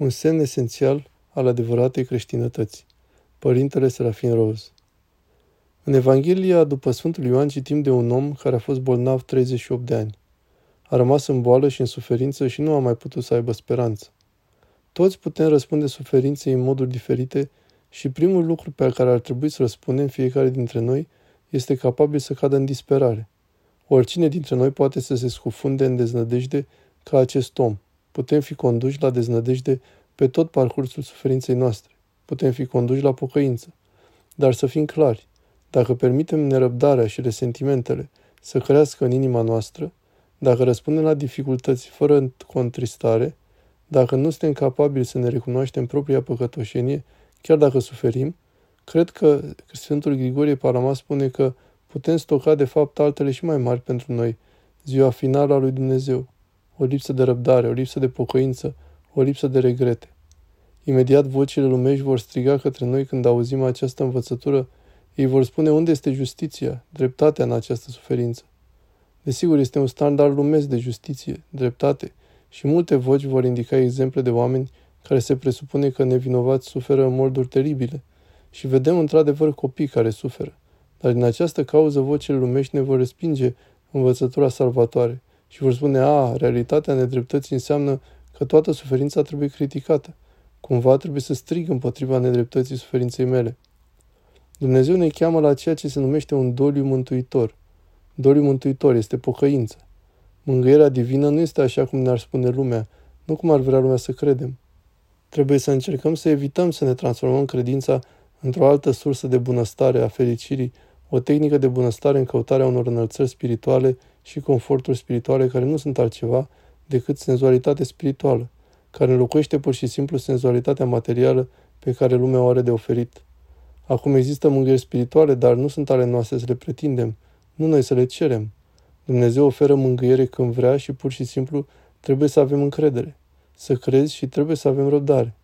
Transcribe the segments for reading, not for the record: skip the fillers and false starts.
un semn esențial al adevăratei creștinătăți. Părintele Serafim Rose. În Evanghelia după Sfântul Ioan citim de un om care a fost bolnav 38 de ani. A rămas în boală și în suferință și nu a mai putut să aibă speranță. Toți putem răspunde suferinței în moduri diferite și primul lucru pe care ar trebui să răspundem fiecare dintre noi este capabil să cadă în disperare. Oricine dintre noi poate să se scufunde în deznădejde ca acest om. Putem fi conduși la deznădejde pe tot parcursul suferinței noastre. Putem fi conduși la pocăință. Dar să fim clari, dacă permitem nerăbdarea și resentimentele să crească în inima noastră, dacă răspundem la dificultăți fără contristare, dacă nu suntem capabili să ne recunoaștem propria păcătoșenie, chiar dacă suferim, cred că Sfântul Grigorie Palamas spune că putem stoca de fapt altele și mai mari pentru noi, ziua finală a lui Dumnezeu, o lipsă de răbdare, o lipsă de pocăință, o lipsă de regrete. Imediat vocile lumești vor striga către noi când auzim această învățătură, ei vor spune unde este justiția, dreptatea în această suferință. Desigur, este un standard lumesc de justiție, dreptate și multe voci vor indica exemple de oameni care se presupune că nevinovați suferă în moduri teribile și vedem într-adevăr copii care suferă. Dar din această cauză vocile lumești ne vor respinge învățătura salvatoare și vor spune, realitatea nedreptății înseamnă că toată suferința trebuie criticată. Cumva trebuie să strig împotriva nedreptății suferinței mele. Dumnezeu ne cheamă la ceea ce se numește un doliu mântuitor. Doliu mântuitor este pocăință. Mângâierea divină nu este așa cum ne-ar spune lumea, nu cum ar vrea lumea să credem. Trebuie să încercăm să evităm să ne transformăm credința într-o altă sursă de bunăstare a fericirii, o tehnică de bunăstare în căutarea unor înălțări spirituale și conforturi spirituale care nu sunt altceva decât senzualitate spirituală, care înlocuiește pur și simplu senzualitatea materială pe care lumea o are de oferit. Acum există mângâieri spirituale, dar nu sunt ale noastre să le pretindem, nu noi să le cerem. Dumnezeu oferă mângâiere când vrea și pur și simplu trebuie să avem încredere, să crezi și trebuie să avem răbdare.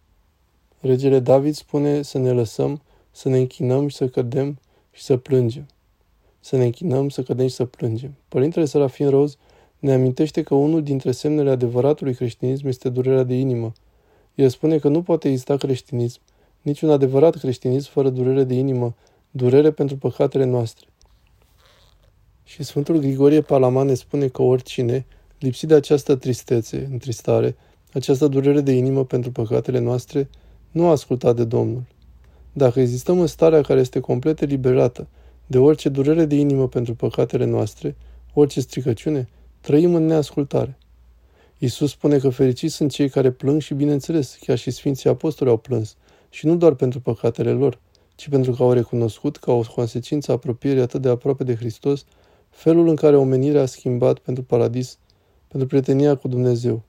Regele David spune să ne lăsăm, să ne închinăm și să cădem și să plângem. Să ne închinăm, să cădem și să plângem. Părintele Serafim Rose ne amintește că unul dintre semnele adevăratului creștinism este durerea de inimă. El spune că nu poate exista creștinism, niciun adevărat creștinism fără durere de inimă, durere pentru păcatele noastre. Și Sfântul Grigorie Palamas ne spune că oricine, lipsit de această tristețe, întristare, această durere de inimă pentru păcatele noastre, nu a ascultat de Domnul. Dacă existăm în starea care este complet eliberată de orice durere de inimă pentru păcatele noastre, orice stricăciune, trăim în neascultare. Iisus spune că fericiți sunt cei care plâng și, bineînțeles, chiar și Sfinții Apostoli au plâns, și nu doar pentru păcatele lor, ci pentru că au recunoscut ca o consecință a apropierii atât de aproape de Hristos, felul în care omenirea a schimbat pentru paradis, pentru prietenia cu Dumnezeu.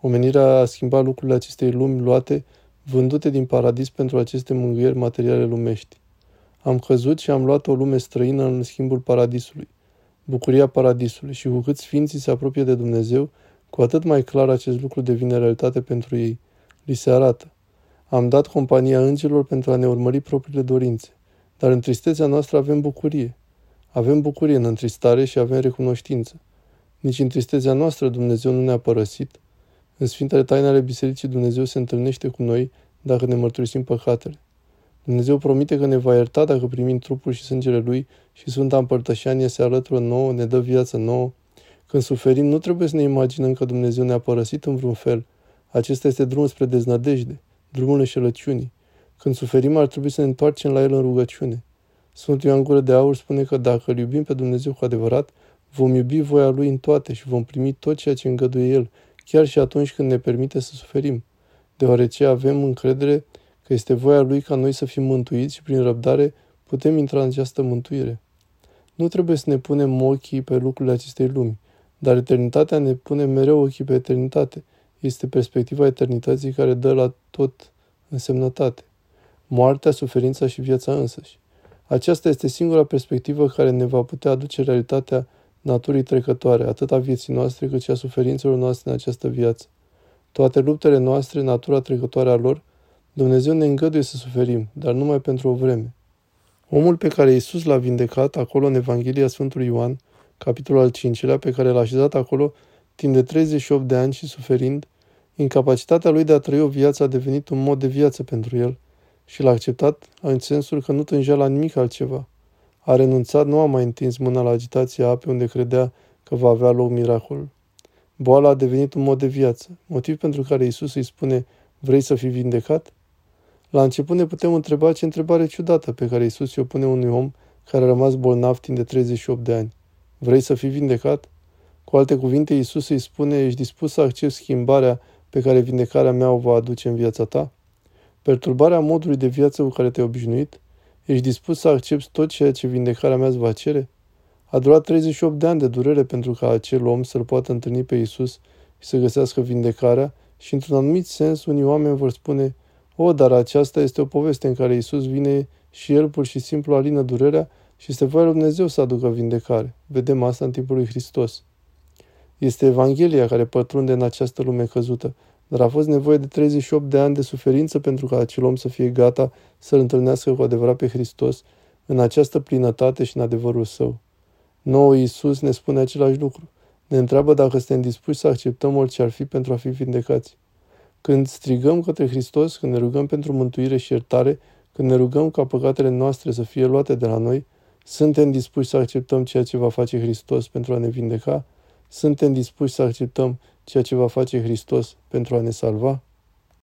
Omenirea a schimbat lucrurile acestei lumi luate, vândute din paradis pentru aceste mângâieri materiale lumești. Am căzut și am luat o lume străină în schimbul paradisului, bucuria paradisului și cu cât sfinții se apropie de Dumnezeu, cu atât mai clar acest lucru devine realitate pentru ei. Li se arată. Am dat compania îngerilor pentru a ne urmări propriile dorințe, dar în tristețea noastră avem bucurie. Avem bucurie în întristare și avem recunoștință. Nici în tristețea noastră Dumnezeu nu ne-a părăsit. În Sfintele Taine ale Bisericii Dumnezeu se întâlnește cu noi dacă ne mărturisim păcatele. Dumnezeu promite că ne va ierta dacă primim trupul și sângele Lui și Sfânta Împărtășanie se alătură nouă, ne dă viață nouă. Când suferim, nu trebuie să ne imaginăm că Dumnezeu ne-a părăsit în vreun fel. Acesta este drumul spre deznădejde, drumul înșelăciunii. Când suferim, ar trebui să ne întoarcem la El în rugăciune. Sfântul Ioan Gură de Aur spune că dacă Îl iubim pe Dumnezeu cu adevărat, vom iubi voia Lui în toate și vom primi tot ceea ce îngăduie El, chiar și atunci când ne permite să suferim, deoarece avem încredere că este voia Lui ca noi să fim mântuiți și prin răbdare putem intra în această mântuire. Nu trebuie să ne punem ochii pe lucrurile acestei lumi, dar eternitatea ne pune mereu ochii pe eternitate. Este perspectiva eternității care dă la tot însemnătate. Moartea, suferința și viața însăși. Aceasta este singura perspectivă care ne va putea aduce realitatea naturii trecătoare, atât a vieții noastre cât și a suferințelor noastre în această viață. Toate luptele noastre, natura trecătoare a lor, Dumnezeu ne îngăduie să suferim, dar numai pentru o vreme. Omul pe care Iisus l-a vindecat acolo în Evanghelia Sfântului Ioan, capitolul al 5-lea, pe care l-a așezat acolo, timp de 38 de ani și suferind, Incapacitatea lui de a trăi o viață a devenit un mod de viață pentru el și l-a acceptat în sensul că nu tângea la nimic altceva. A renunțat, nu a mai întins mâna la agitația apei unde credea că va avea loc miracolul. Boala a devenit un mod de viață, motiv pentru care Iisus îi spune: vrei să fii vindecat? La început ne putem întreba ce întrebare ciudată pe care Iisus i-o pune unui om care a rămas bolnav timp de 38 de ani. Vrei să fii vindecat? Cu alte cuvinte, Iisus îi spune: ești dispus să accepți schimbarea pe care vindecarea mea o va aduce în viața ta? Perturbarea modului de viață cu care te-ai obișnuit? Ești dispus să accepți tot ceea ce vindecarea mea îți va cere? A durat 38 de ani de durere pentru ca acel om să-L poată întâlni pe Iisus și să găsească vindecarea și, într-un anumit sens, unii oameni vor spune: o, dar aceasta este o poveste în care Iisus vine și El pur și simplu alină durerea și este voia lui Dumnezeu să aducă vindecare. Vedem asta în timpul lui Hristos. Este Evanghelia care pătrunde în această lume căzută, dar a fost nevoie de 38 de ani de suferință pentru ca acel om să fie gata să-L întâlnească cu adevărat pe Hristos în această plinătate și în adevărul Său. Nouă Iisus ne spune același lucru. Ne întreabă dacă suntem dispuși să acceptăm orice ar fi pentru a fi vindecați. Când strigăm către Hristos, când ne rugăm pentru mântuire și iertare, când ne rugăm ca păcatele noastre să fie luate de la noi, suntem dispuși să acceptăm ceea ce va face Hristos pentru a ne vindeca? Suntem dispuși să acceptăm ceea ce va face Hristos pentru a ne salva?